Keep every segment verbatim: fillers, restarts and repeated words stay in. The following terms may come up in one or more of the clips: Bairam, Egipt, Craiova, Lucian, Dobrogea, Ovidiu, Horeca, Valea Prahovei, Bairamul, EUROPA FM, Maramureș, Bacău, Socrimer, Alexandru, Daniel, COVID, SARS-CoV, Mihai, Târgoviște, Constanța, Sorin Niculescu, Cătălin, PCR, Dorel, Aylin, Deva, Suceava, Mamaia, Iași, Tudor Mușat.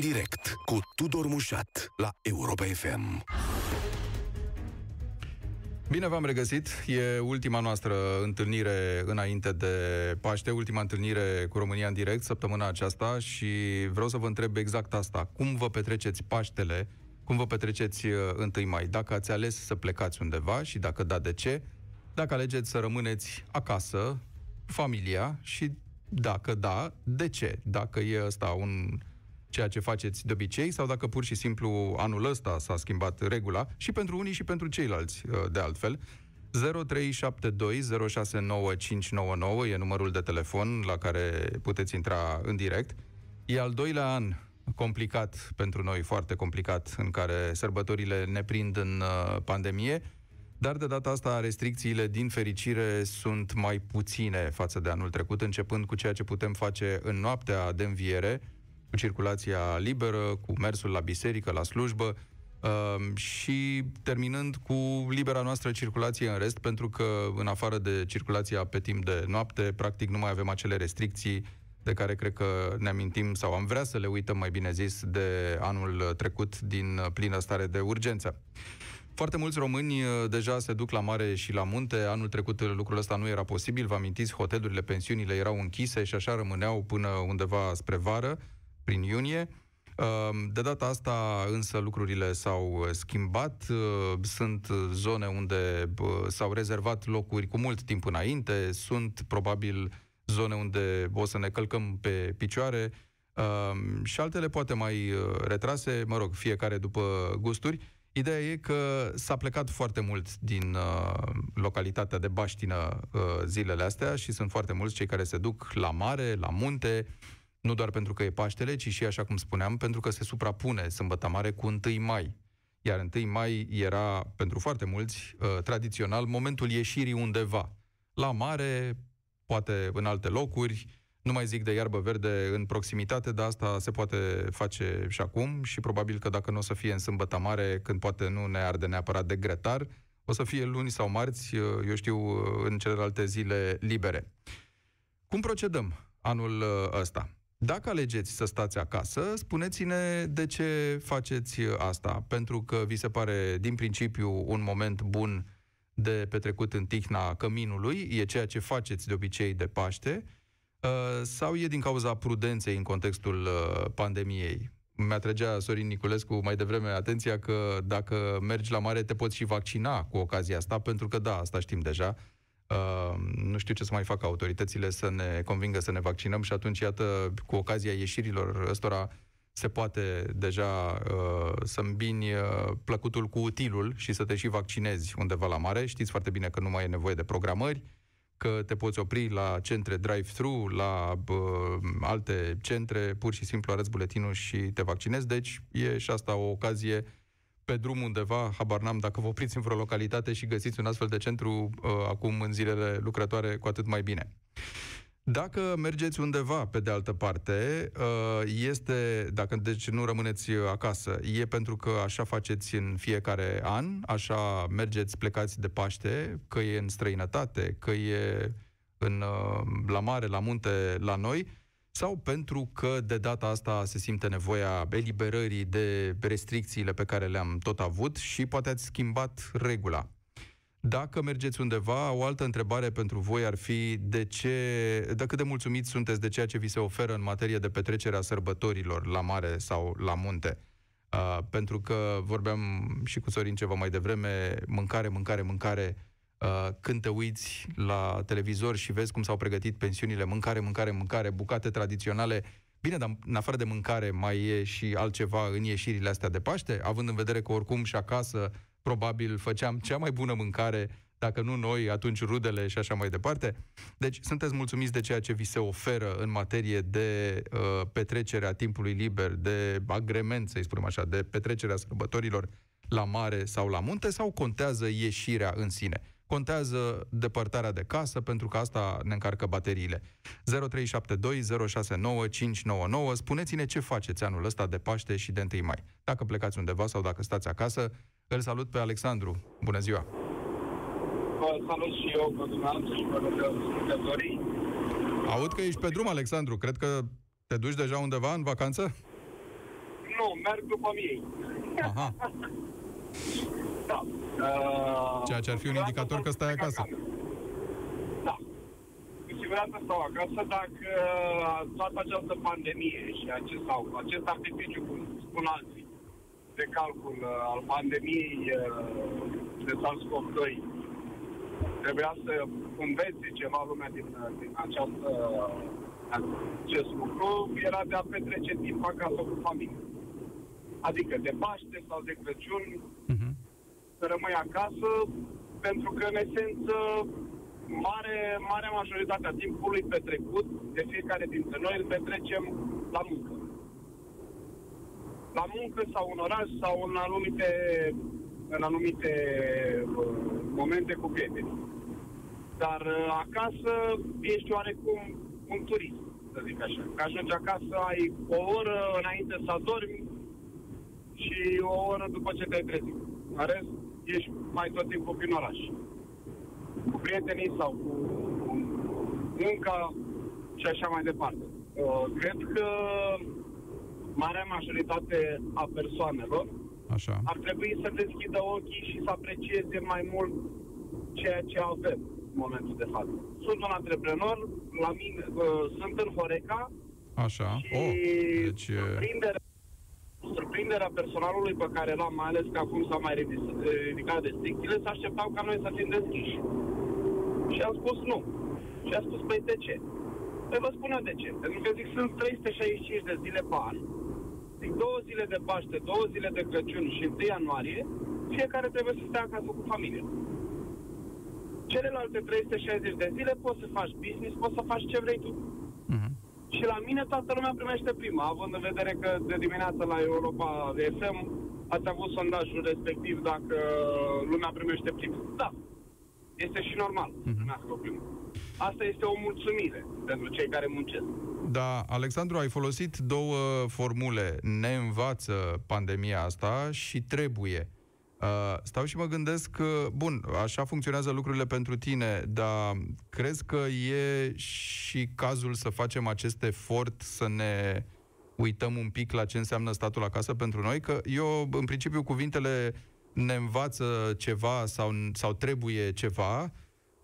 Direct cu Tudor Mușat la Europa F M. Bine v-am regăsit, e ultima noastră întâlnire înainte de Paște, ultima întâlnire cu România în direct săptămâna aceasta și vreau să vă întreb exact asta. Cum vă petreceți Paștele, cum vă petreceți întâi mai? Dacă ați ales să plecați undeva și dacă da, de ce? Dacă alegeți să rămâneți acasă, familia și dacă da, de ce? Dacă e ăsta un... ceea ce faceți de obicei, sau dacă pur și simplu anul ăsta s-a schimbat regula, și pentru unii și pentru ceilalți, de altfel. zero trei șapte doi zero șase nouă cinci nouă nouă e numărul de telefon la care puteți intra în direct. E al doilea an complicat pentru noi, foarte complicat, în care sărbătorile ne prind în pandemie, dar de data asta restricțiile, din fericire, sunt mai puține față de anul trecut, începând cu ceea ce putem face în noaptea de înviere, cu circulația liberă, cu mersul la biserică, la slujbă și terminând cu libera noastră circulație în rest, pentru că în afară de circulația pe timp de noapte, practic nu mai avem acele restricții de care cred că ne amintim sau am vrea să le uităm, mai bine zis, de anul trecut din plină stare de urgență. Foarte mulți români deja se duc la mare și la munte. Anul trecut lucrul ăsta nu era posibil, vă amintiți, hotelurile, pensiunile erau închise și așa rămâneau până undeva spre vară, prin iunie. De data asta însă lucrurile s-au schimbat, sunt zone unde s-au rezervat locuri cu mult timp înainte, sunt probabil zone unde o să ne călcăm pe picioare și altele poate mai retrase, mă rog, fiecare după gusturi. Ideea e că s-a plecat foarte mult din localitatea de baștină zilele astea și sunt foarte mulți cei care se duc la mare, la munte, nu doar pentru că e Paștele, ci și, așa cum spuneam, pentru că se suprapune Sâmbăta Mare cu întâi mai. Iar întâi mai era, pentru foarte mulți, tradițional, momentul ieșirii undeva. La mare, poate în alte locuri, nu mai zic de iarbă verde în proximitate, dar asta se poate face și acum și probabil că dacă nu o să fie în Sâmbăta Mare, când poate nu ne arde neapărat de grătar, o să fie luni sau marți, eu știu, în celelalte zile libere. Cum procedăm anul ăsta? Dacă alegeți să stați acasă, spuneți-ne de ce faceți asta, pentru că vi se pare din principiu un moment bun de petrecut în tihna căminului, e ceea ce faceți de obicei de Paște, sau e din cauza prudenței în contextul pandemiei? Mi-atrăgea Sorin Niculescu mai devreme atenția că dacă mergi la mare te poți și vaccina cu ocazia asta, pentru că da, asta știm deja. Uh, nu știu ce să mai facă autoritățile să ne convingă să ne vaccinăm și atunci, iată, cu ocazia ieșirilor ăstora se poate deja uh, să îmbini uh, plăcutul cu utilul și să te și vaccinezi undeva la mare. Știți foarte bine că nu mai e nevoie de programări, că te poți opri la centre drive-thru, la uh, alte centre, pur și simplu arăți buletinul și te vaccinezi. Deci e și asta o ocazie. Pe drum undeva, habar n-am, dacă vă opriți în vreo localitate și găsiți un astfel de centru uh, acum în zilele lucrătoare, cu atât mai bine. Dacă mergeți undeva, pe de altă parte, uh, este, dacă deci nu rămâneți acasă, e pentru că așa faceți în fiecare an, așa mergeți, plecați de Paște, că e în străinătate, că e în, uh, la mare, la munte, la noi, sau pentru că de data asta se simte nevoia eliberării de restricțiile pe care le-am tot avut și poate ați schimbat regula. Dacă mergeți undeva, o altă întrebare pentru voi ar fi de ce, de cât de mulțumiți sunteți de ceea ce vi se oferă în materie de petrecerea sărbătorilor la mare sau la munte. Uh, pentru că vorbeam și cu Sorin ceva mai devreme, mâncare, mâncare, mâncare, când te uiți la televizor și vezi cum s-au pregătit pensiunile, mâncare, mâncare, mâncare, bucate tradiționale. Bine, dar în afară de mâncare mai e și altceva în ieșirile astea de Paște, având în vedere că oricum și acasă probabil făceam cea mai bună mâncare, dacă nu noi, atunci rudele și așa mai departe. Deci sunteți mulțumiți de ceea ce vi se oferă în materie de uh, petrecerea timpului liber, de agrement, să-i spunem așa, de petrecerea sărbătorilor la mare sau la munte, sau contează ieșirea în sine? Contează depărtarea de casă, pentru că asta ne încarcă bateriile. zero trei șapte doi zero șase nouă cinci nouă nouă. Spuneți-ne ce faceți anul ăsta de Paște și de întâi mai. Dacă plecați undeva sau dacă stați acasă. Îl salut pe Alexandru. Bună ziua! Vă salut și eu, pe dumneavoastră și pe ascultătorii. Aud că ești pe drum, Alexandru. Cred că te duci deja undeva în vacanță? nu, merg după mie. Aha. Da. Uh, Ceea ce ar fi un indicator că stai acasă. acasă. Da. Cu siguranță stau acasă, dacă toată această pandemie și acest, sau, acest artificiu, cum spun alții, de calcul uh, al pandemiei uh, de SARS-CoV doi, trebuia să înveți ceva lumea din, din această, acest lucru, era de a petrece timp acasă cu familie. Adică de Paște sau de Crăciun, uh-huh. să rămâi acasă, pentru că, în esență, mare, mare majoritatea timpului petrecut, de fiecare dintre noi, îl petrecem la muncă. La muncă sau în oraș sau în anumite, în anumite momente cu prietenii. Dar acasă ești oarecum un turist, să zic așa. Că ajungi acasă, ai o oră înainte să adormi și o oră după ce te-ai trezit. În rest, ești mai tot timpul prin oraș. Cu prietenii sau cu munca și așa mai departe. Cred că marea majoritate a persoanelor așa. ar trebui să deschidă ochii și să aprecieze mai mult ceea ce avem în momentul de față. Sunt un antreprenor, la mine, sunt în Horeca așa. și oh, deci... surprinderea, surprinderea personalului pe care l-am, mai ales că acum s-a mai ridicat restricțiile, se așteptau ca noi să fim deschiși. Și am spus nu. Și am spus, păi de ce? Păi vă spun eu de ce. Pentru că zic, sunt trei sute șaizeci și cinci de zile pe an. Zic, două zile de Paște, două zile de Crăciun și întâi ianuarie, fiecare trebuie să stea acasă cu familia. Celelalte trei sute șaizeci de zile poți să faci business, poți să faci ce vrei tu. Uh-huh. Și la mine toată lumea primește prima, având în vedere că de dimineață la Europa F M ați avut sondajul respectiv dacă lumea primește prima. Da, este și normal uh-huh. să primească o primă. Asta este o mulțumire pentru cei care muncesc. Da, Alexandru, ai folosit două formule. Ne învață pandemia asta și trebuie. Uh, stau și mă gândesc că, bun, așa funcționează lucrurile pentru tine, dar crezi că e și cazul să facem acest efort, să ne uităm un pic la ce înseamnă statul acasă pentru noi? Că eu, în principiu, cuvintele ne învață ceva sau, sau trebuie ceva,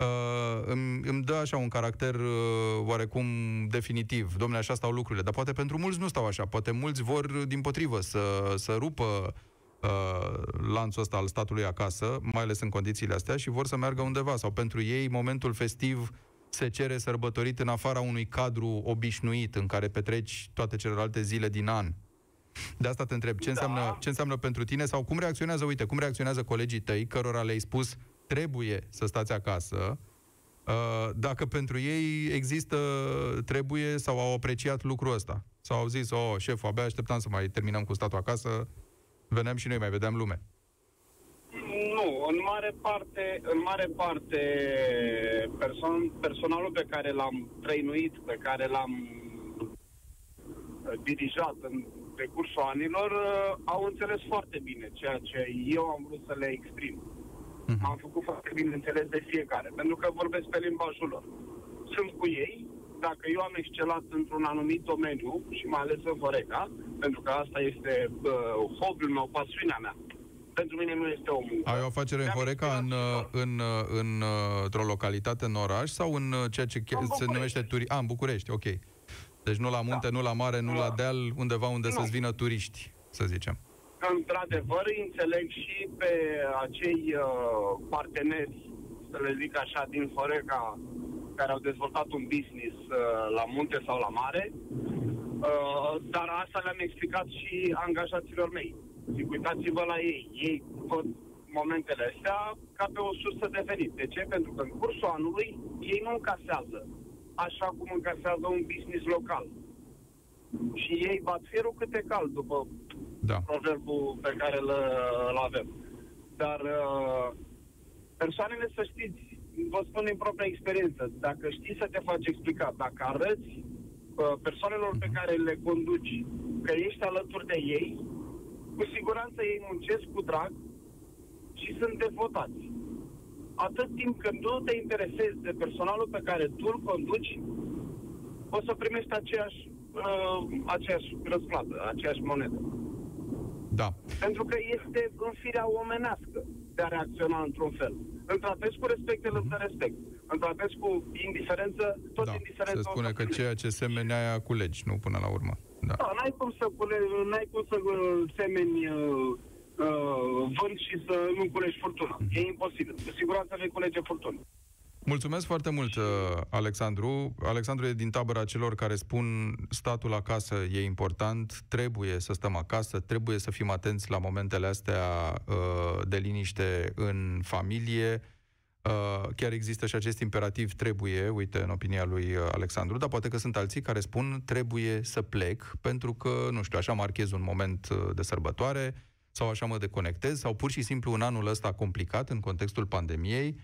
Uh, îmi, îmi dă așa un caracter uh, oarecum definitiv. Dom'le, așa stau lucrurile, dar poate pentru mulți nu stau așa. Poate mulți vor, din potrivă, să, să rupă uh, lanțul ăsta al statului acasă, mai ales în condițiile astea, și vor să meargă undeva. Sau pentru ei, momentul festiv se cere sărbătorit în afara unui cadru obișnuit în care petreci toate celelalte zile din an. De asta te întreb, ce înseamnă, da. ce înseamnă pentru tine? Sau cum reacționează, uite, cum reacționează colegii tăi cărora le-ai spus trebuie să stați acasă, dacă pentru ei există trebuie sau au apreciat lucrul ăsta? Sau au zis, oh, șeful, abia așteptam să mai terminăm cu statul acasă, veneam și noi, mai vedeam lume. Nu, în mare parte, în mare parte perso- personalul pe care l-am trăinuit, pe care l-am dirijat în decursul anilor, au înțeles foarte bine ceea ce eu am vrut să le exprim. M-am făcut foarte bine înțeles de fiecare, pentru că vorbesc pe limbajul lor. Sunt cu ei, dacă eu am excelat într-un anumit domeniu, și mai ales în Horeca, pentru că asta este uh, hobby-ul meu, pasiunea mea. Pentru mine nu este o muncă. Ai o afacere în Horeca, în, în, în, într-o localitate, în oraș, sau în ceea ce în se numește turiști? Ah, în București, ok. Deci nu la munte, da. nu la mare, nu da. la deal, undeva unde nu. să-ți vină turiști, să zicem. Într-adevăr, înțeleg și pe acei uh, parteneri, să le zic așa, din Horeca, care au dezvoltat un business uh, la munte sau la mare, uh, dar asta le-am explicat și angajaților mei. Zic, uitați-vă la ei, ei văd momentele astea ca pe o sursă de venit. De ce? Pentru că în cursul anului ei nu încasează așa cum încasează un business local. Și ei bat fierul câte cal după... Da. Proverbul pe care îl avem. Dar uh, persoanele, să știți, vă spun din propria experiență, dacă știi să te faci explicat, dacă arăți uh, persoanelor pe care le conduci că ești alături de ei, cu siguranță ei muncesc cu drag și sunt devotați. Atât timp când nu te interesezi de personalul pe care tu îl conduci, o să primești aceeași, uh, aceeași răsplată, aceeași monedă. Da. Pentru că este în firea omenească de a reacționa într-un fel. Îl tratezi cu respect, îl respect. Îl tratezi cu indiferență, tot da. indiferență. Se spune că ceea ce semeni aia culegi, nu până la urmă. Da, da n-ai cum să culegi, n-ai cum să semeni uh, uh, vânt și să nu culegi furtuna. Mm. E imposibil. Cu siguranță vei culege furtuna. Mulțumesc foarte mult, Alexandru. Alexandru e din tabăra celor care spun statul acasă e important, trebuie să stăm acasă, trebuie să fim atenți la momentele astea de liniște în familie. Chiar există și acest imperativ trebuie, uite, în opinia lui Alexandru, dar poate că sunt alții care spun trebuie să plec, pentru că, nu știu, așa marchez un moment de sărbătoare, sau așa mă deconectez, sau pur și simplu în anul ăsta complicat, în contextul pandemiei,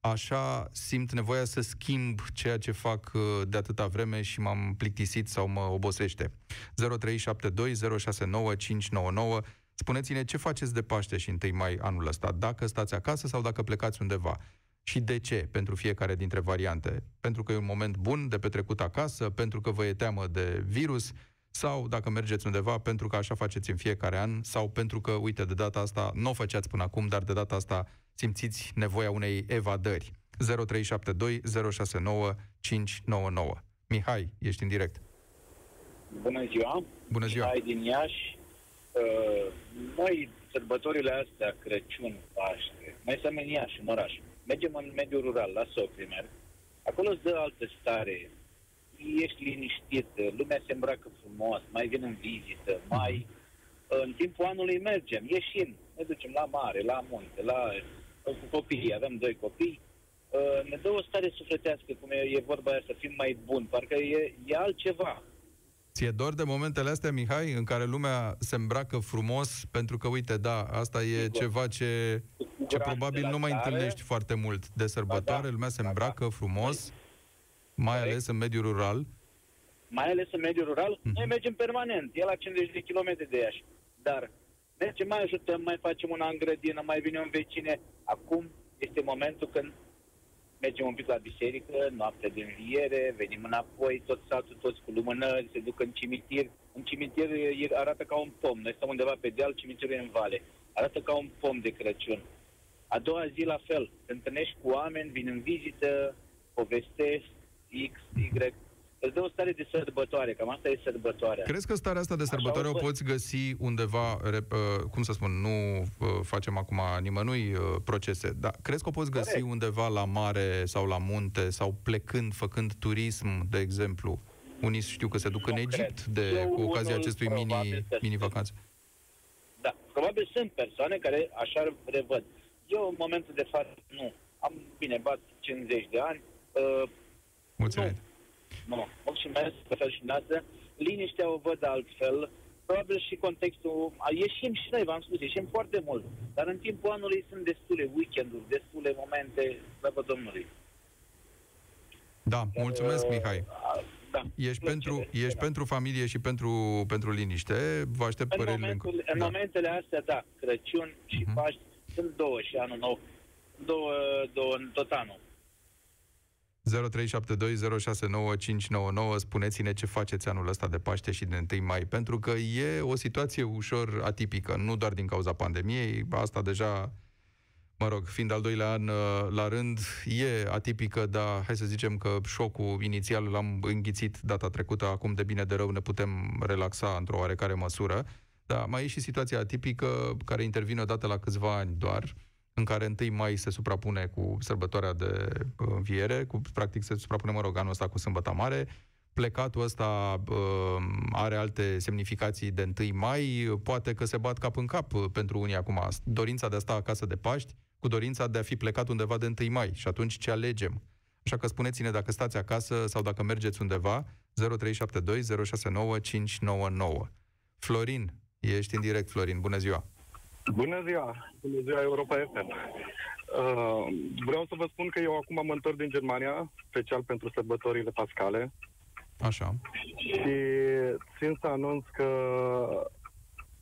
așa simt nevoia să schimb ceea ce fac de atâta vreme și m-am plictisit sau mă obosește. zero trei șapte doi zero șase nouă cinci nouă nouă. Spuneți-ne ce faceți de Paște și întâi mai anul ăsta, dacă stați acasă sau dacă plecați undeva. Și de ce pentru fiecare dintre variante? Pentru că e un moment bun de petrecut acasă, pentru că vă e teamă de virus, sau dacă mergeți undeva pentru că așa faceți în fiecare an, sau pentru că, uite, de data asta, nu o făceați până acum, dar de data asta simțiți nevoia unei evadări. zero trei șapte doi zero șase nouă cinci nouă nouă. Mihai, ești în direct. Bună ziua! Bună ziua! Mihai din Iași. Uh, noi, sărbătorile astea, Crăciun, Paște, mai suntem în Iași, în oraș. Mergem în mediul rural, la Socrimer. Acolo îți dă altă stare. Ești liniștit, lumea se îmbracă frumos, mai vin în vizită, mai... În timpul anului mergem, ieșim, ne ducem la mare, la munte, la... cu copiii, avem doi copii. Ne dă o stare sufletească, cum e, e vorba aia, să fim mai buni, parcă e, e altceva. Ți-e dor de momentele astea, Mihai, în care lumea se îmbracă frumos, pentru că, uite, da, asta e sigur ceva ce, ce probabil nu mai tare întâlnești foarte mult de sărbătoare, da, da, lumea se îmbracă da, da. frumos... Mai ales în mediul rural? Mai ales în mediul rural. Mm-hmm. Noi mergem permanent. E la cincizeci de kilometri de Iași. Dar mergem, mai ajutăm, mai facem una în grădină, mai vine un vecine. Acum este momentul când mergem un pic la biserică, noapte de înviere, venim înapoi, tot satul, toți cu lumânări, se duc în cimitir. În cimitir arată ca un pom. Noi stăm undeva pe deal, cimitirul e în vale. Arată ca un pom de Crăciun. A doua zi la fel. Te întâlnești cu oameni, vin în vizită, povestești, X, Y, îți dă o stare de sărbătoare, cam asta e sărbătoarea. Crezi că starea asta de sărbătoare o poți găsi undeva, cum să spun, nu facem acum nimănui procese, dar crezi că o poți găsi Corect. undeva la mare sau la munte sau plecând, făcând turism, de exemplu? Unii știu că se duc nu în Egipt de, cu ocazia acestui mini, mini-vacanță. Da, probabil sunt persoane care așa revăd. Eu în momentul de față nu. Am, bine, bat cincizeci de ani, uh, mulțumesc. Nu, nu. Mulțumesc, pe fel și dumneavoastră. Liniștea o văd altfel. Probabil și contextul... Ieșim și noi, v-am spus, ieșim foarte mult. Dar în timpul anului sunt destule weekenduri, destule momente, slavă Domnului. Da, mulțumesc, Mihai. Da, ești pentru, ești pentru familie și pentru, pentru liniște. Vă aștept în părerile... Momentul, în da. momentele astea, da, Crăciun și uh-huh. Paști, sunt două și anul nou. Două, două în tot anul. zero trei șapte doi zero șase nouă cinci nouă nouă. Spuneți-ne ce faceți anul ăsta de Paște și de întâi mai, pentru că e o situație ușor atipică, nu doar din cauza pandemiei, asta deja, mă rog, fiind al doilea an la rând, e atipică, dar hai să zicem că șocul inițial l-am înghițit data trecută, acum de bine de rău ne putem relaxa într-o oarecare măsură, dar mai e și situația atipică care intervine odată la câțiva ani doar, în care întâi mai se suprapune cu sărbătoarea de înviere, cu, practic se suprapune, mă rog, anul ăsta cu Sâmbăta Mare. Plecatul ăsta uh, are alte semnificații de întâi mai, poate că se bat cap în cap pentru unii acum. Dorința de a sta acasă de Paști, cu dorința de a fi plecat undeva de întâi mai. Și atunci ce alegem? Așa că spuneți-ne dacă stați acasă sau dacă mergeți undeva, zero trei șapte doi zero șase nouă cinci nouă nouă. Florin, ești în direct, Florin, bună ziua! Bună ziua! Bună ziua, Europa F M! Uh, vreau să vă spun că eu acum mă întorc din Germania, special pentru sărbătorile pascale. Așa. Și țin să anunț că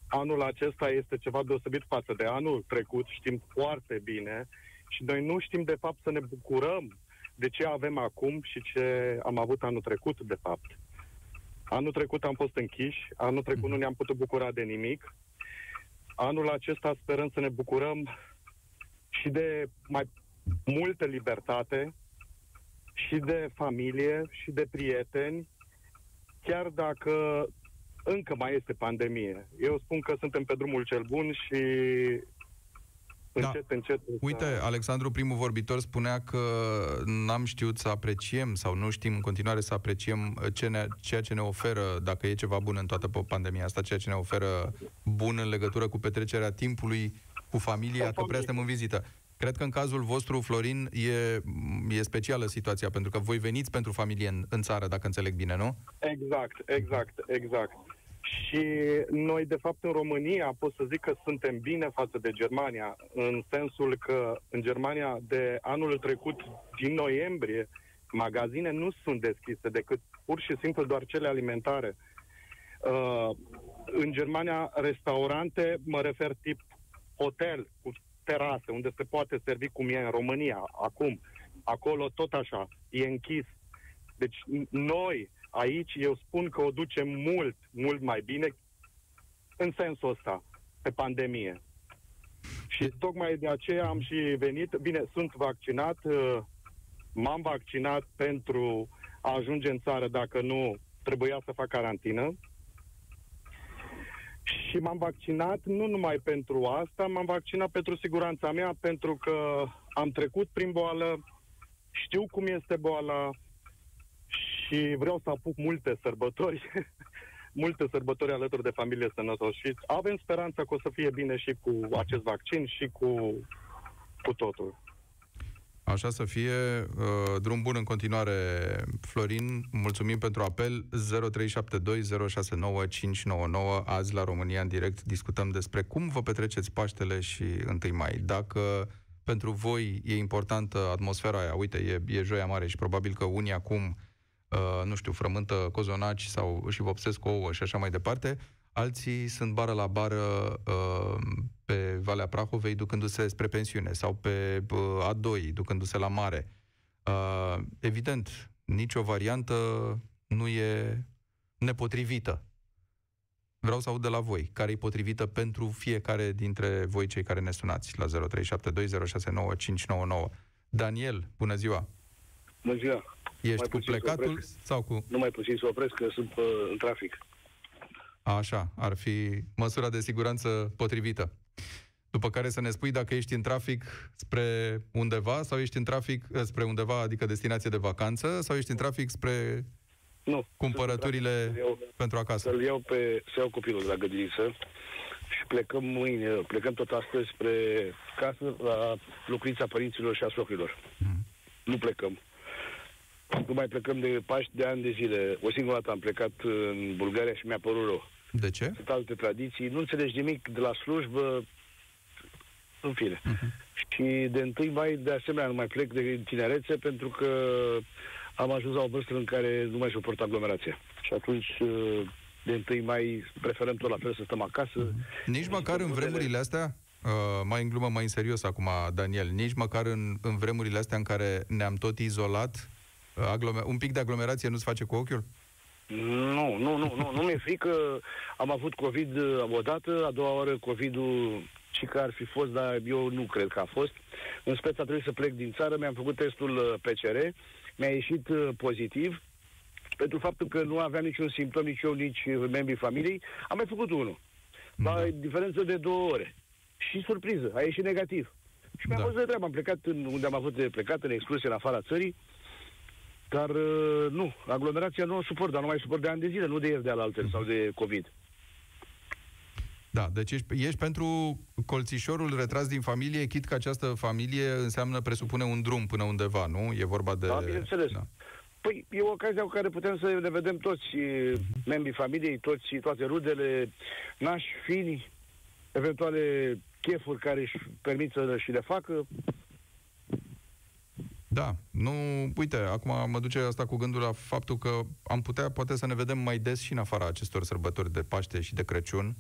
anul acesta este ceva deosebit față de anul trecut, știm foarte bine și noi nu știm de fapt să ne bucurăm de ce avem acum și ce am avut anul trecut de fapt. Anul trecut am fost închiși, anul trecut mm. nu ne-am putut bucura de nimic. Anul acesta sperăm să ne bucurăm și de mai multă libertate, și de familie, și de prieteni, chiar dacă încă mai este pandemie. Eu spun că suntem pe drumul cel bun și încet, da. încet... Uite, Alexandru, primul vorbitor, spunea că n-am știut să apreciem sau nu știm în continuare să apreciem ce ne, ceea ce ne oferă, dacă e ceva bun în toată pandemia asta, ceea ce ne oferă bun în legătură cu petrecerea timpului, cu familia, că prea suntem în vizită. Cred că în cazul vostru, Florin, e, e specială situația, pentru că voi veniți pentru familie în, în țară, dacă înțeleg bine, nu? Exact, exact, exact. Și noi, de fapt, în România, pot să zic că suntem bine față de Germania, în sensul că în Germania, de anul trecut, din noiembrie, magazine nu sunt deschise, decât pur și simplu doar cele alimentare. Uh, în Germania, restaurante, mă refer tip hotel, cu terase, unde se poate servi, cum e în România acum, acolo tot așa, e închis. Deci noi aici, eu spun că o ducem mult, mult mai bine în sensul ăsta, pe pandemie. Și tocmai de aceea am și venit, bine, sunt vaccinat, m-am vaccinat pentru a ajunge în țară, dacă nu trebuia să fac carantină. Și m-am vaccinat nu numai pentru asta, m-am vaccinat pentru siguranța mea, pentru că am trecut prin boală, știu cum este boala și vreau să apuc multe sărbători, multe sărbători alături de familie sănătoși. Și avem speranța că o să fie bine și cu acest vaccin și cu, cu totul. Așa să fie. Drum bun în continuare, Florin. Mulțumim pentru apel. zero trei șapte doi zero șase nouă cinci nouă nouă. Azi la România în direct discutăm despre cum vă petreceți Paștele și întâi mai. Dacă pentru voi e importantă atmosfera aia, uite, e, e Joia Mare și probabil că unii acum, nu știu, frământă cozonaci sau și vopsesc ouă și așa mai departe, alții sunt bară la bară pe Valea Prahovei ducându-se spre pensiune sau pe A doi ducându-se la mare. Evident, nicio variantă nu e nepotrivită. Vreau să aud de la voi care e potrivită pentru fiecare dintre voi cei care ne sunați la zero trei șapte doi zero șase nouă cinci nouă nouă. Daniel, bună ziua! Bună ziua! Ești cu plecatul sau cu... Nu mai puțin să opresc, că sunt uh, în trafic. Așa, ar fi măsura de siguranță potrivită. După care să ne spui dacă ești în trafic spre undeva sau ești în trafic spre undeva, adică destinație de vacanță, sau ești în trafic spre nu, cumpărăturile iau, pentru acasă. Să-l iau, iau copilul la grădiniță și plecăm mâine, plecăm tot astăzi spre casă, la locuința părinților și a socrilor. Mm. Nu plecăm. Nu mai plecăm de Paști de ani de zile. O singură dată am plecat în Bulgaria și mi-a părut rău. De ce? Sunt alte tradiții. Nu înțelegi nimic de la slujbă. În fine. Uh-huh. Și de întâi mai, de asemenea, nu mai plec de tinerețe, pentru că am ajuns la o vârstă în care nu mai suport aglomerația. Și atunci, de întâi mai, preferăm tot la fel să stăm acasă. Uh-huh. Nici măcar în vremurile astea? Uh, mai în glumă, mai în serios acum, Daniel. Nici măcar în, în vremurile astea în care ne-am tot izolat, Aglomer- un pic de aglomerație nu-ți face cu ochiul? Nu, nu, nu, nu, nu mi-e frică. Am avut COVID odată, a doua oară COVID-ul și că ar fi fost, dar eu nu cred că a fost. În speța trebuie să plec din țară, mi-am făcut testul P C R, mi-a ieșit pozitiv, pentru faptul că nu aveam niciun simptom, nici eu, nici membrii familiei, am mai făcut unul. La da. diferență de două ore. Și surpriză, a ieșit negativ. Și mi-am da. văzut de treabă, am plecat în, unde am avut de plecat, în excursie în afara țării. Dar nu, aglomerația nu o suport, dar nu mai suport de ani de zile, nu de ieri de alaltă sau de COVID. Da, deci ești, ești pentru colțișorul retras din familie, chit că această familie înseamnă, presupune un drum până undeva, nu? E vorba de... Da, bineînțeles. Da. Păi e ocazia cu care putem să ne vedem toți, mm-hmm. membrii familiei, toți, toate rudele, nași, fini, eventuale chefuri care își permit să și le facă. Da, nu, uite, acum mă duce asta cu gândul la faptul că am putea poate să ne vedem mai des și în afara acestor sărbători de Paște și de Crăciun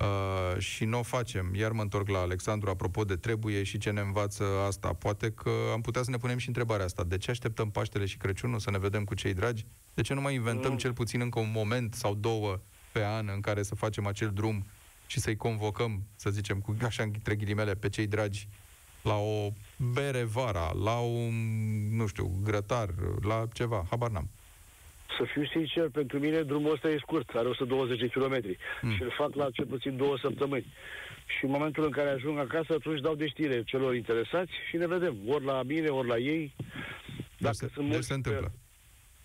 uh, și nu o facem. Iar mă întorc la Alexandru apropo de trebuie și ce ne învață asta. Poate că am putea să ne punem și întrebarea asta. De ce așteptăm Paștele și Crăciunul să ne vedem cu cei dragi? De ce nu mai inventăm mm. cel puțin încă un moment sau două pe an în care să facem acel drum și să-i convocăm, să zicem, cu așa între ghilimele, pe cei dragi la o bere vara, la un, nu știu, grătar, la ceva, habar n-am. Să fiu sincer, pentru mine drumul ăsta e scurt, are o sută douăzeci de kilometri mm. și îl fac la cel puțin două săptămâni. Și în momentul în care ajung acasă, atunci dau de știre celor interesați și ne vedem, ori la mine, ori la ei. Dacă deci, sunt deci se întâmplă.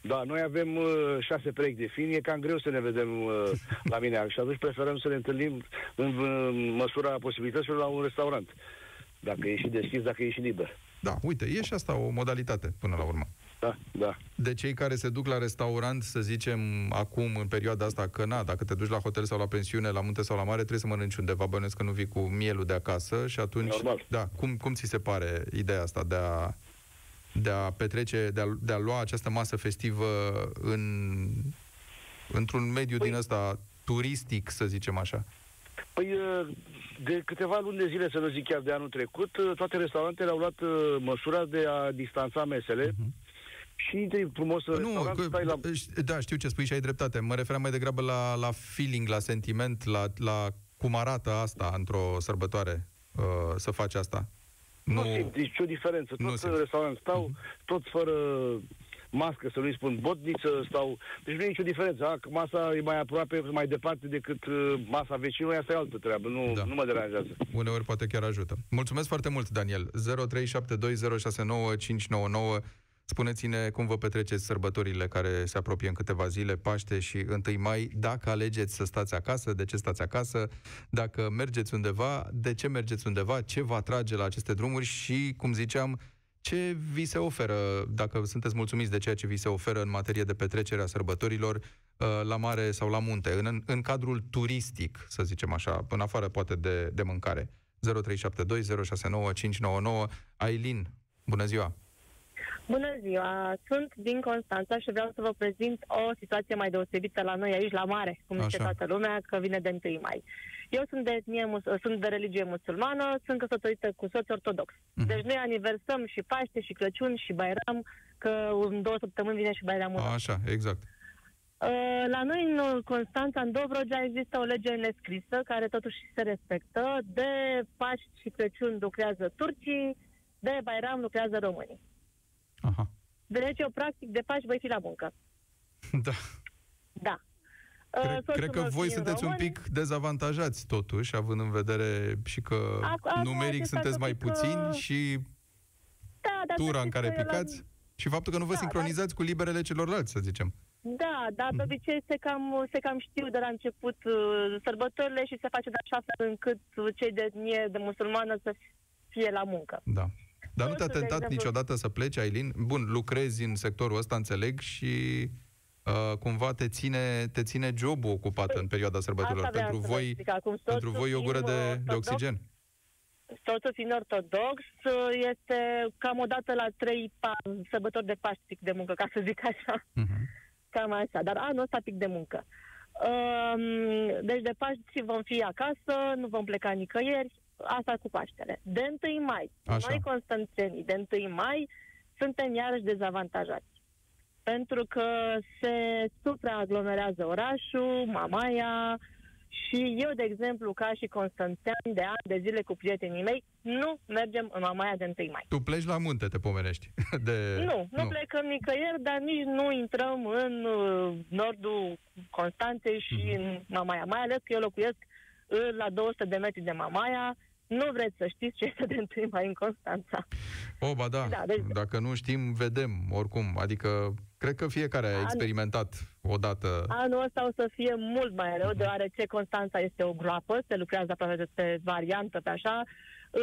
Da, noi avem uh, șase perechi de fini, e cam greu să ne vedem uh, la mine. Și atunci preferăm să ne întâlnim în uh, măsura posibilităților la un restaurant. Dacă e și deschis, dacă e și liber. Da, uite, e și asta o modalitate până la urmă. Da, da. De cei care se duc la restaurant, să zicem, acum, în perioada asta, că na, dacă te duci la hotel sau la pensiune, la munte sau la mare, trebuie să mănânci undeva, bănuiesc că nu vii cu mielul de acasă și atunci... Normal. Da, cum, cum ți se pare ideea asta de a, de a petrece, de a, de a lua această masă festivă în, într-un mediu păi... din ăsta turistic, să zicem așa? Păi, de câteva luni de zile, să nu zic chiar de anul trecut, toate restaurantele au luat măsura de a distanța mesele. Uh-huh. Și intri frumos în restaurant, că, stai la... Da, știu ce spui și ai dreptate. Mă referam mai degrabă la, la feeling, la sentiment, la, la cum arată asta într-o sărbătoare, uh, să faci asta. Nu, nu simt nicio diferență. Toți în restaurant stau, uh-huh. tot fără mască, să nu-i spun botniță, stau... Deci nu e nicio diferență. Masa e mai aproape, mai departe decât masa vecinului, asta e altă treabă. Nu, da. nu mă deranjează. Uneori poate chiar ajută. Mulțumesc foarte mult, Daniel. zero trei șapte doi zero șase nouă cinci nouă nouă. Spuneți-ne cum vă petreceți sărbătorile care se apropie în câteva zile, Paște și întâi mai, dacă alegeți să stați acasă, de ce stați acasă, dacă mergeți undeva, de ce mergeți undeva, ce vă atrage la aceste drumuri și, cum ziceam, ce vi se oferă, dacă sunteți mulțumiți de ceea ce vi se oferă în materie de petrecere a sărbătorilor la mare sau la munte, în, în cadrul turistic, să zicem așa, în afară poate de, de mâncare. zero trei șapte doi zero șase nouă cinci nouă nouă. Aylin, bună ziua! Bună ziua! Sunt din Constanța și vreau să vă prezint o situație mai deosebită la noi aici, la mare, cum zice toată lumea, că vine de întâi mai. Eu sunt de, etnie, sunt de religie musulmană, sunt căsătorită cu soț ortodox. Mm-hmm. Deci noi aniversăm și Paște, și Crăciun, și Bairam, că în două săptămâni vine și Bairamul. Așa, exact. La noi, în Constanța, în Dobrogea, există o lege nescrisă, care totuși se respectă. De Paști și Crăciun lucrează turcii, de Bairam lucrează românii. Aha. Deci eu, practic, de Paști voi fi la muncă. Da. Da. Cred, cred că voi sunteți români. Un pic dezavantajați, totuși, având în vedere și că a, numeric sunteți mai că... puțini și da, dar tura în care picați la... și faptul că nu vă da, sincronizați da. cu liberele celorlalți, să zicem. Da, dar de obicei se cam, se cam știu de la început uh, sărbătorile și se face de așa fel încât cei de etnie de musulmană să fie la muncă. Da. Dar nu te-a tentat niciodată să pleci, Aylin? Bun, lucrezi în sectorul ăsta, înțeleg, și uh, cumva te ține, te ține jobul ocupat în perioada sărbătorilor. Pentru voi, pentru voi e o gură de, de oxigen. Soțul fiind ortodox, este cam o dată la trei patru sărbători de Paști pic de muncă, ca să zic așa. Uh-huh. Cam așa, dar anul ăsta pic de muncă. Uh, deci de Paști vom fi acasă, nu vom pleca nicăieri. Asta cu Paștele. De întâi mai. Așa. Noi, constanțenii, de întâi mai suntem iarăși dezavantajați. Pentru că se supraaglomerează orașul, Mamaia și eu, de exemplu, ca și constanțean de ani de zile cu prietenii mei, nu mergem în Mamaia de întâi mai. Tu pleci la munte, te pomenești. De... Nu, nu, nu plecăm nicăieri, dar nici nu intrăm în uh, nordul Constanței și mm-hmm. în Mamaia. Mai ales că eu locuiesc la două sute de metri de Mamaia, nu vreți să știți ce este de întâi mai în Constanța. O, ba da, da deci... dacă nu știm, vedem, oricum. Adică, cred că fiecare a experimentat odată. Anul ăsta o să fie mult mai rău, deoarece Constanța este o groapă, se lucrează aproape pe variantă, pe așa.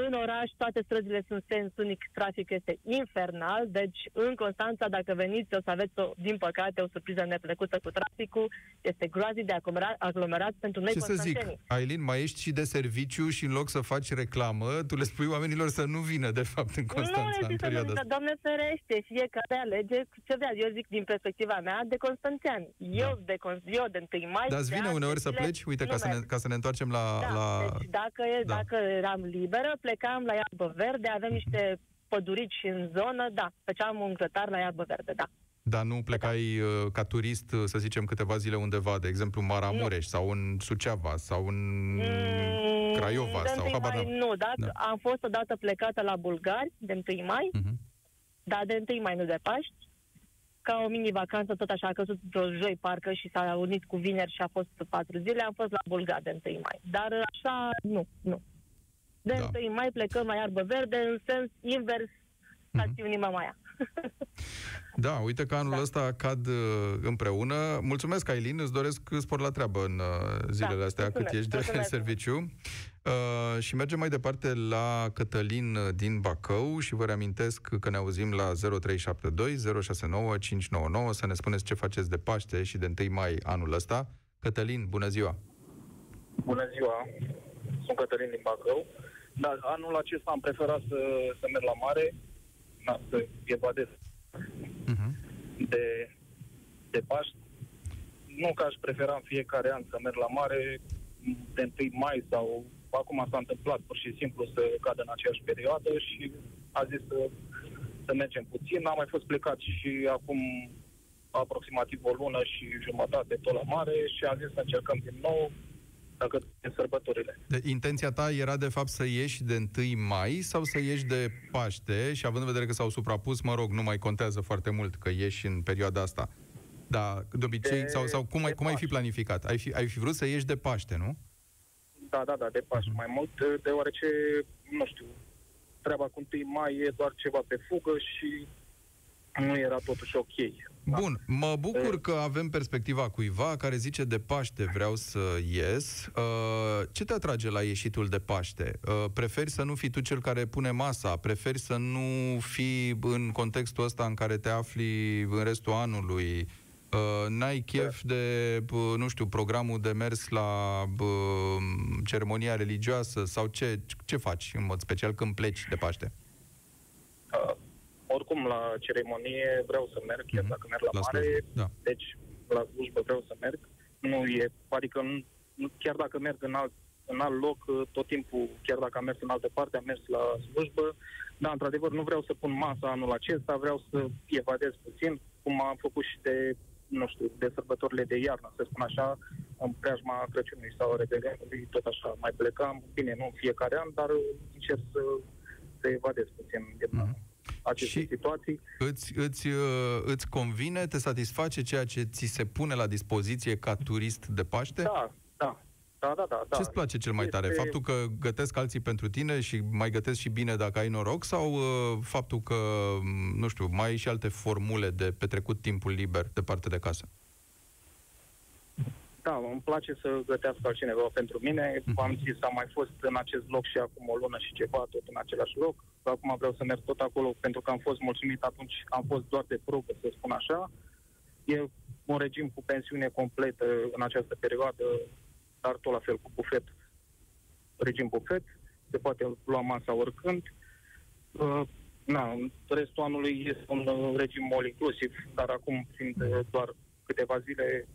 În oraș, toate străzile sunt sens unic, trafic este infernal, deci în Constanța, dacă veniți, o să aveți, o, din păcate, o surpriză neplăcută cu traficul, este groaznic de aglomerat pentru noi constanțenii. Ce să zic, Aylin, mai ești și de serviciu și în loc să faci reclamă, tu le spui oamenilor să nu vină, de fapt, în Constanța. Nu, în perioada asta. Doamne ferește, fiecare alege ce vrea. Eu zic din perspectiva mea de constanțean. Eu, da. de, eu de întâi mai... Dar îți vine uneori să pleci? Uite, ca să, ne, ca să ne întoarcem la... Da, la... Deci dacă, e, da. dacă eram liberă, plecam la iarbă verde, avem niște pădurici în zonă, da, făceam un grătar la iarbă verde, da. Dar nu plecai uh, ca turist, să zicem, câteva zile undeva, de exemplu, Maramureș, nu. Sau în Suceava, sau în mm, Craiova, sau habar n-am. Nu, dar da. Am fost odată plecată la bulgari, de întâi mai, uh-huh. dar de întâi mai, nu de Paști, ca o mini-vacanță, tot așa, a căzut de joi, parcă, și s-a unit cu vineri și a fost patru zile, am fost la bulgari de întâi mai. Dar așa, nu, nu. De da. întâi mai plecăm la iarbă verde, în sens invers, stațiunii uh-huh. Mamaia. Da, uite că anul da. ăsta cad împreună. Mulțumesc, Aylin, îți doresc spor la treabă în zilele da, astea, cât ești de serviciu. Uh, și mergem mai departe la Cătălin din Bacău și vă reamintesc că ne auzim la zero trei șapte doi, zero șase nouă, cinci nouă nouă să ne spuneți ce faceți de Paște și de întâi mai anul ăsta. Cătălin, bună ziua! Bună ziua! Sunt Cătălin din Bacău. Dar anul acesta am preferat să, să merg la mare, na, să evadez uh-huh. de, de Paști. Nu că aș prefera în fiecare an să merg la mare de întâi mai sau acum s-a întâmplat pur și simplu să cadă în aceeași perioadă și a zis să, să mergem puțin. Am mai fost plecat și acum aproximativ o lună și jumătate tot la mare și a zis să încercăm din nou dacă din sărbătorile. De, intenția ta era de fapt să ieși de întâi mai sau să ieși de Paște și având în vedere că s-au suprapus, mă rog, nu mai contează foarte mult că ieși în perioada asta. Dar de obicei, de, sau, sau cum, ai, cum ai fi planificat? Ai fi, ai fi vrut să ieși de Paște, nu? Da, da, da, de Paște. Mai mult, deoarece, nu știu, treaba cu întâi mai e doar ceva pe fugă și nu era totuși ok. Bun, mă bucur că avem perspectiva cuiva care zice de Paște vreau să ies. Ce te atrage la ieșitul de Paște? Preferi să nu fii tu cel care pune masa? Preferi să nu fii în contextul ăsta în care te afli în restul anului? N-ai chef de, nu știu, programul de mers la ceremonia religioasă? Sau ce, ce faci în mod special când pleci de Paște? Uh. Oricum, la ceremonie vreau să merg, chiar dacă merg la, la mare, da. Deci la slujbă vreau să merg. Nu e, adică, nu, chiar dacă merg în alt, în alt loc, tot timpul, chiar dacă am mers în altă parte, am mers la slujbă, dar, într-adevăr, nu vreau să pun masa anul acesta, vreau să evadez puțin, cum am făcut și de, nu știu, de sărbătorile de iarnă, să spun așa, în preajma Crăciunului sau Revelenului, tot așa, mai plecam, bine, nu în fiecare an, dar încerc să, să evadez puțin de mm-hmm. aceste situații. Îți, îți, îți convine, te satisface ceea ce ți se pune la dispoziție ca turist de Paște? Da, da. da, da, da Ce-ți place cel mai tare? Este... Faptul că gătesc alții pentru tine și mai gătesc și bine dacă ai noroc sau uh, faptul că, nu știu, mai ai și alte formule de petrecut timpul liber departe de casă? Da, îmi place să gătească altcineva pentru mine. Mm. Am zis, am mai fost în acest loc și acum o lună și ceva, tot în același loc. Acum vreau să merg tot acolo pentru că am fost mulțumit atunci, am fost doar de probă, să spun așa. E un regim cu pensiune completă în această perioadă, dar tot la fel cu bufet, regim bufet, se poate lua masa oricând. Uh, na, restul anului este un regim all inclusiv, dar acum, fiind doar câteva zile,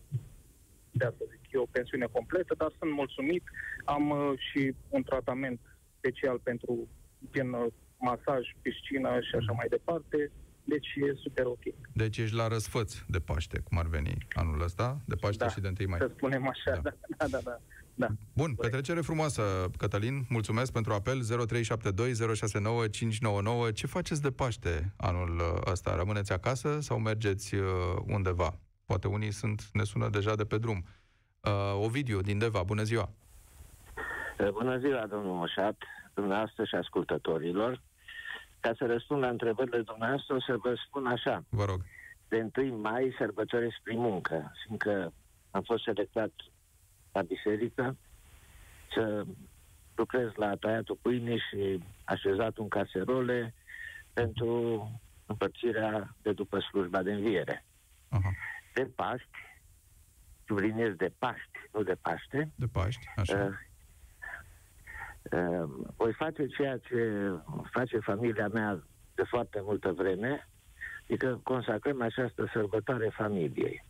de asta zic, e o pensiune completă, dar sunt mulțumit. Am uh, și un tratament special pentru gen uh, masaj, piscină și așa mai departe. Deci e super ok. Deci ești la răsfăț de Paște, cum ar veni anul ăsta, de Paște da, și de întâi mai. Să spunem așa, da, da, da. da, da. Bun, corect. Petrecere frumoasă, Cătălin. Mulțumesc pentru apel. zero trei șapte doi, zero șase nouă, cinci nouă nouă. Ce faceți de Paște anul ăsta? Rămâneți acasă sau mergeți undeva? Poate unii sunt, ne sună deja de pe drum. Uh, Ovidiu, din Deva, bună ziua! Bună ziua, domnul Mușat, dumneavoastră și ascultătorilor. Ca să răspund la întrebările dumneavoastră, o să vă spun așa. Vă rog. De întâi mai sărbătoresc prin muncă, fiindcă am fost selectat la biserică să lucrez la tăiatul pâinii și așezat un caserole pentru împărțirea de după slujba de înviere. Aha. De Paști, subliniez de Paști, nu de Paște. De Paști, așa. Uh, uh, voi face ceea ce face familia mea de foarte multă vreme, adică consacrăm această sărbătoare familiei.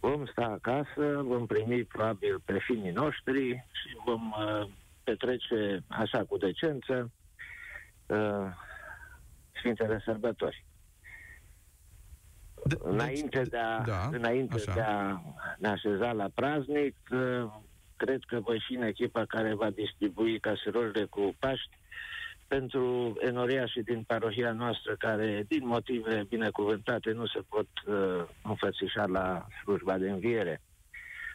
Vom sta acasă, vom primi probabil pe finii noștri și vom uh, petrece așa cu decență uh, Sfintele Sărbători. De, înainte de a, da, înainte de a ne așeza la praznic, cred că voi fi în echipa care va distribui caserolele cu Paști pentru enoriașii din parohia noastră care, din motive binecuvântate, nu se pot uh, înfățișa la slujba de înviere.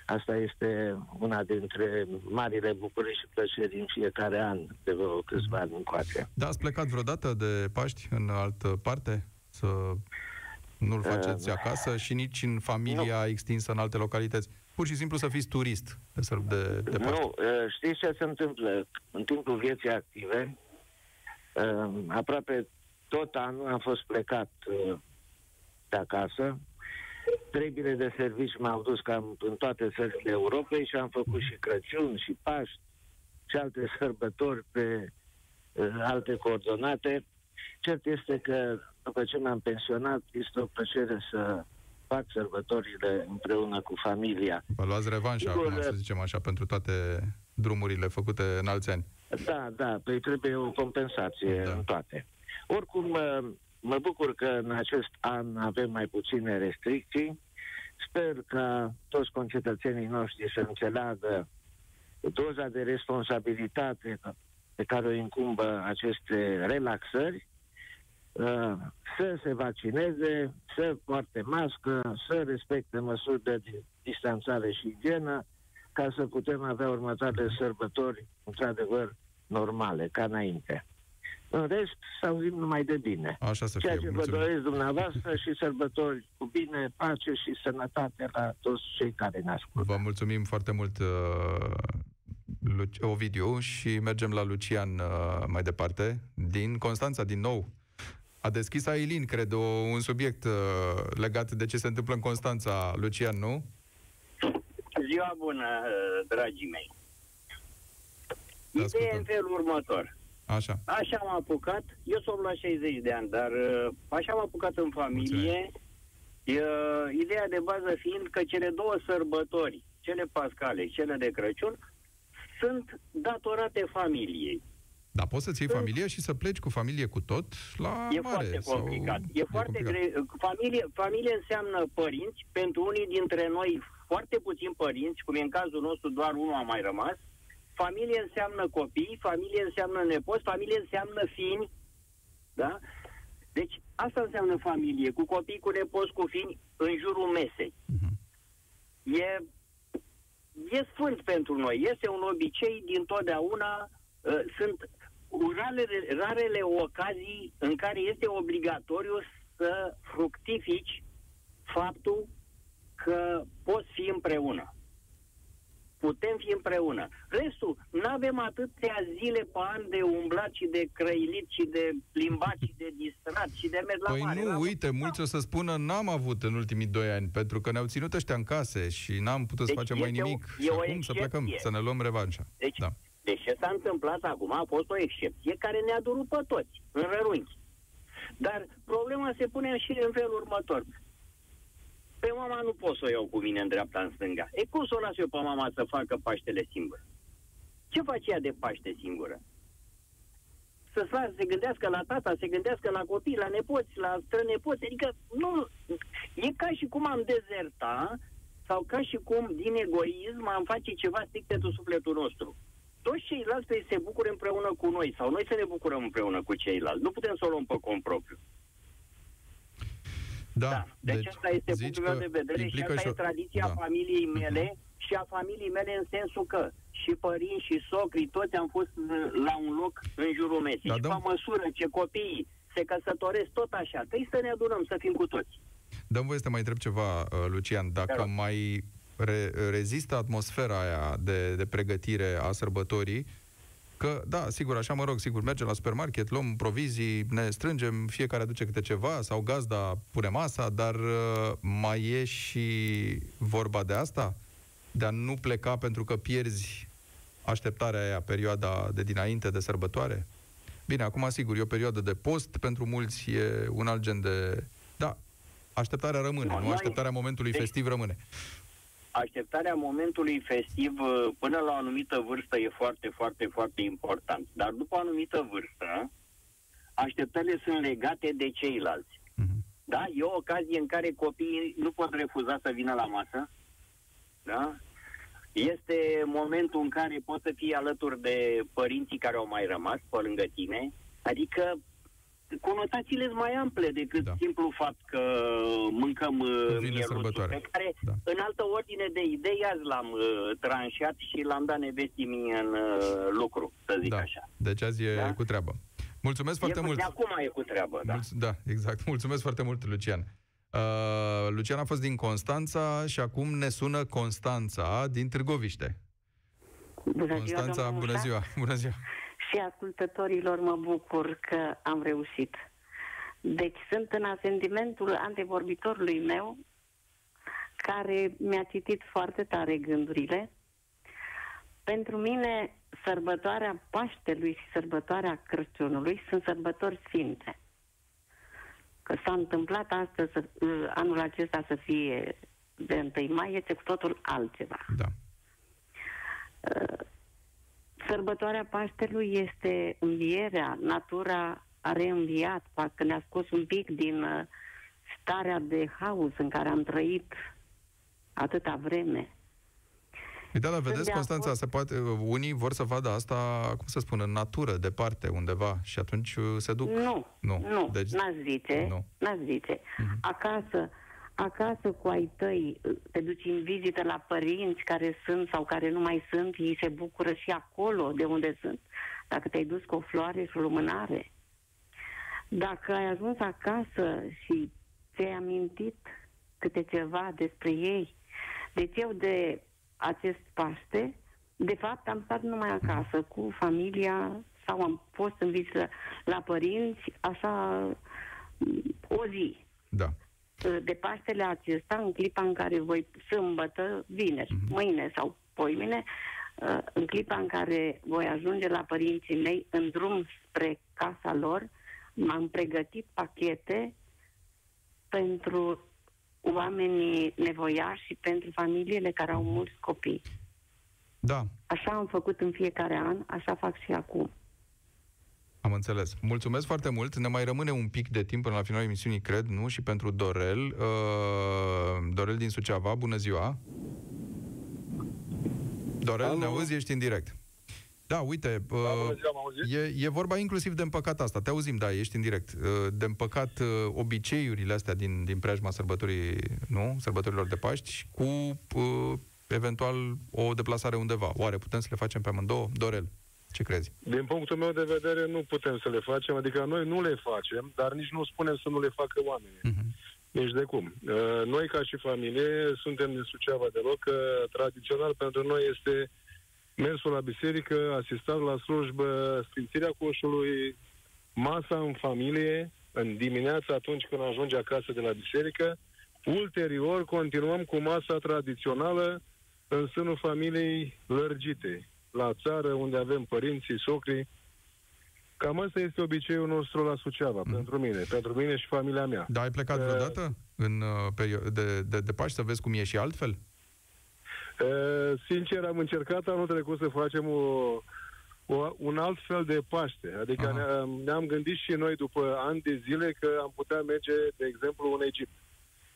Asta este una dintre marile bucurii și plăceri în fiecare an, de vreo câțiva ani încoace. Da, ați plecat vreodată de Paști în altă parte? Să nu-l faceți uh, acasă și nici în familia nu. extinsă în alte localități? Pur și simplu să fiți turist de, de Paști. Nu, știți ce se întâmplă? În timpul vieții active, aproape tot anul am fost plecat de acasă. Treburile de servici m-au dus cam în toate țările Europei și am făcut și Crăciun, și Paști, și alte sărbători pe alte coordonate. Cert este că, după ce m-am pensionat, este o plăcere să fac sărbătorile împreună cu familia. Vă luați revanșa, acum, să zicem așa, pentru toate drumurile făcute în alți ani. Da, da, păi trebuie o compensație da. în toate. Oricum, mă bucur că în acest an avem mai puține restricții. Sper că toți concetățenii noștri să înțeleagă doza de responsabilitate pe care o incumbă aceste relaxări, să se vaccineze, să poarte mască, să respecte măsuri de distanțare și igienă, ca să putem avea următoarele sărbători, într-adevăr, normale, ca înainte. În rest, să auzim numai de bine. Așa să fie. Ceea ce mulțumim. Vă doresc dumneavoastră și sărbători cu bine, pace și sănătate la toți cei care ne ascultă. Vă mulțumim foarte mult, Ovidiu, și mergem la Lucian mai departe. Din Constanța, din nou. A deschis Aylin, cred, un subiect legat de ce se întâmplă în Constanța. Lucian, nu? Ziua bună, dragii mei. Ideea e în felul următor. Așa. Așa am apucat, eu sunt la șaizeci de ani, dar așa am apucat în familie, e, ideea de bază fiind că cele două sărbători, cele pascale, cele de Crăciun, sunt datorate familiei. Dar poți să-ți iei sunt... familie și să pleci cu familie cu tot la e mare? Foarte sau... E, e foarte complicat. Gre... Familie, familie înseamnă părinți, pentru unii dintre noi foarte puțini părinți, cum e în cazul nostru, doar unul a mai rămas. Familie înseamnă copii, familie înseamnă nepoți, familie înseamnă fini, da? Deci asta înseamnă familie, cu copii, cu nepoți, cu fini, în jurul mesei. Uh-huh. E, e sfânt pentru noi, este un obicei din totdeauna, uh, sunt rarele, rarele ocazii în care este obligatoriu să fructifici faptul că poți fi împreună. Putem fi împreună. Restul, n-avem atâtea zile pe an de umblat și de crăilit și de plimbat și de distrat și de mers la păi mare. Păi nu, uite, mulți o să spună n-am avut în ultimii doi ani, pentru că ne-au ținut ăștia în case și n-am putut deci să facem mai nimic. O, și acum excepție. Să plecăm, să ne luăm revanșa. Deci, da. Deci ce s-a întâmplat acum a fost o excepție care ne-a durut pe toți, în rărunchi. Dar problema se pune și în felul următor. Pe mama nu pot să o iau cu mine în dreapta, în stânga. E cum să o las eu pe mama să facă Paștele singură? Ce face ea de Paște singură? Să sar, se gândească la tata, se gândească la copii, la nepoți, la strănepoți. Adică, nu... E ca și cum am dezerta sau ca și cum, din egoism, am face ceva strict pentru sufletul nostru. Toți ceilalți să se bucure împreună cu noi sau noi să ne bucurăm împreună cu ceilalți. Nu putem să o luăm pe cont propriu. Da, da, deci, deci asta este punctul meu de vedere și asta și... e tradiția da. familiei mele uh-huh. și a familiei mele în sensul că și părinți și socri, toți am fost la un loc în jurul mesei. Da, și pe măsură ce copiii se căsătoresc tot așa, trebuie să ne adunăm, să fim cu toți. Dă-mi voie să mai întreb ceva, Lucian, dacă da. mai re- rezistă atmosfera aia de, de pregătire a sărbătorii, că, da, sigur, așa, mă rog, sigur, mergem la supermarket, luăm provizii, ne strângem, fiecare aduce câte ceva, sau gazda pune masa, dar uh, mai e și vorba de asta? De a nu pleca pentru că pierzi așteptarea aia, perioada de dinainte, de sărbătoare? Bine, acum, sigur, e o perioadă de post, pentru mulți e un alt gen de... Da, așteptarea rămâne, no, nu? Așteptarea momentului deci... festiv rămâne. Așteptarea momentului festiv până la o anumită vârstă e foarte, foarte, foarte important. Dar după o anumită vârstă, așteptările sunt legate de ceilalți. Mm-hmm. Da? E o ocazie în care copiii nu pot refuza să vină la masă. Da? Este momentul în care poți să fii alături de părinții care au mai rămas pe lângă tine. Adică conotațiile sunt mai ample decât da. simplu fapt că mâncăm mieluțul, pe care da. în altă ordine de idei azi l-am uh, tranșat și l-am dat nevestii mie în uh, lucru, să zic da. așa. Deci azi e da? cu treabă. Mulțumesc foarte e, mult. De acum e cu treabă, da. Mulț- da, exact. Mulțumesc foarte mult, Lucian. Uh, Lucian a fost din Constanța și acum ne sună Constanța din Târgoviște. Bună Constanța, ziua, bună ziua. Bună ziua. Și ascultătorilor mă bucur că am reușit. Deci sunt în asentimentul antevorbitorului meu, care mi-a citit foarte tare gândurile. Pentru mine, sărbătoarea Paștelui și sărbătoarea Crăciunului sunt sărbători sfinte. Că s-a întâmplat astăzi, anul acesta să fie de întâi mai, este cu totul altceva. Da. Sărbătoarea Paștelui este învierea, natura a reînviat, parcă ne-a scos un pic din starea de haos în care am trăit atâta vreme. Da, dar vedeți, Constanța, se poate, unii vor să vadă asta, cum să spun, în natură, departe, undeva, și atunci se duc. Nu, nu, nu deci, n-aș zice, nu. n-aș zice. Mm-hmm. Acasă, acasă cu ai tăi, te duci în vizită la părinți care sunt sau care nu mai sunt, ei se bucură și acolo de unde sunt. Dacă te-ai dus cu o floare și o lumânare, dacă ai ajuns acasă și ți-ai amintit câte ceva despre ei, deci eu de... acest Paște, de fapt, am stat numai acasă cu familia sau am fost în vizită la părinți, așa, o zi. Da. De Paștele acesta, în clipa în care voi, sâmbătă, vineri, mm-hmm. mâine sau poimine, în clipa în care voi ajunge la părinții mei, în drum spre casa lor, m-am pregătit pachete pentru oamenii nevoiași și pentru familiile care au mulți copii. Da. Așa am făcut în fiecare an, așa fac și acum. Am înțeles. Mulțumesc foarte mult. Ne mai rămâne un pic de timp până la finalul emisiunii, cred, nu? Și pentru Dorel. Uh, Dorel din Suceava, bună ziua! Dorel, Alo. ne auzi? Ești în direct. Da, uite, da, uh, ziua, e, e vorba inclusiv de împăcat asta. Te auzim, da, ești în direct. De împăcat uh, obiceiurile astea din, din preajma sărbătorii, nu? Sărbătorilor de Paști cu, uh, eventual, o deplasare undeva. Oare putem să le facem pe amândouă? Dorel, ce crezi? Din punctul meu de vedere, nu putem să le facem. Adică noi nu le facem, dar nici nu spunem să nu le facă oamenii. Uh-huh. Nici de cum. Uh, noi, ca și familie, suntem din Suceava deloc. Că, tradițional, pentru noi este... mersul la biserică, asistat la slujbă, sfințirea coșului, masa în familie, în dimineața atunci când ajunge acasă de la biserică. Ulterior continuăm cu masa tradițională în sânul familiei lărgite, la țară unde avem părinții, socrii. Cam asta este obiceiul nostru la Suceava, mm. pentru mine, pentru mine și familia mea. Dar ai plecat uh, vreodată în, perio- de, de, de Paști să vezi cum e și altfel? Uh, sincer, am încercat anul trecut să facem o, o, un alt fel de Paște. Adică uh-huh. ne-am, ne-am gândit și noi după ani de zile că am putea merge, de exemplu, în Egipt.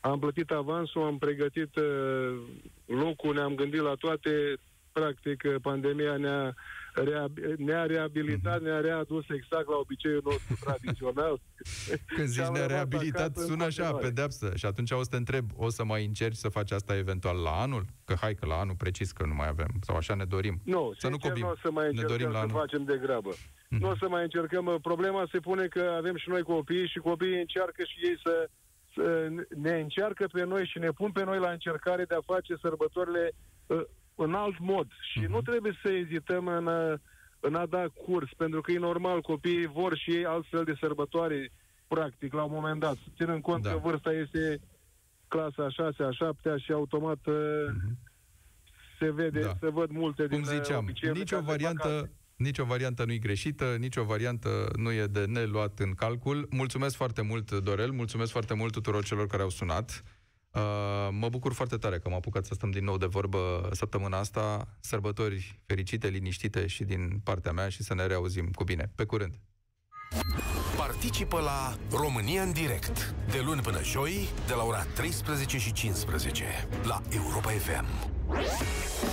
Am plătit avansul, am pregătit uh, locul, ne-am gândit la toate. Practic, pandemia ne-a, reab- ne-a reabilitat, uh-huh. ne-a readus exact la obiceiul nostru tradițional. Când zici ne-a reabilitat, sună așa, pedeapsă. Și atunci o să te întreb, o să mai încerci să faci asta eventual la anul? Că hai că la anul precis că nu mai avem, sau așa ne dorim. Nu, să nu cobim. Nu o să mai încercăm să facem de grabă. Uh-huh. Nu o să mai încercăm. Problema se pune că avem și noi copii și copiii încearcă și ei să, să ne încearcă pe noi și ne pun pe noi la încercare de a face sărbătorile în alt mod. Și uh-huh. nu trebuie să ezităm în a, în a da curs, pentru că e normal, copiii vor și ei altfel de sărbătoare, practic, la un moment dat. Ținând cont da. că vârsta este clasa a șasea, a șaptea și automat uh-huh. se vede, da. se văd multe Cum din ziceam, obiceiurile. Nici o variantă, nici o variantă nu e greșită, nici o variantă nu e de neluat în calcul. Mulțumesc foarte mult, Dorel, mulțumesc foarte mult tuturor celor care au sunat. Uh, mă bucur foarte tare că m-am apucat să stăm din nou de vorbă săptămâna asta. Sărbători fericite, liniștite și din partea mea și să ne reauzim cu bine. Pe curând! Participă la România în direct, de luni până joi, de la ora treisprezece și cincisprezece, la Europa F M.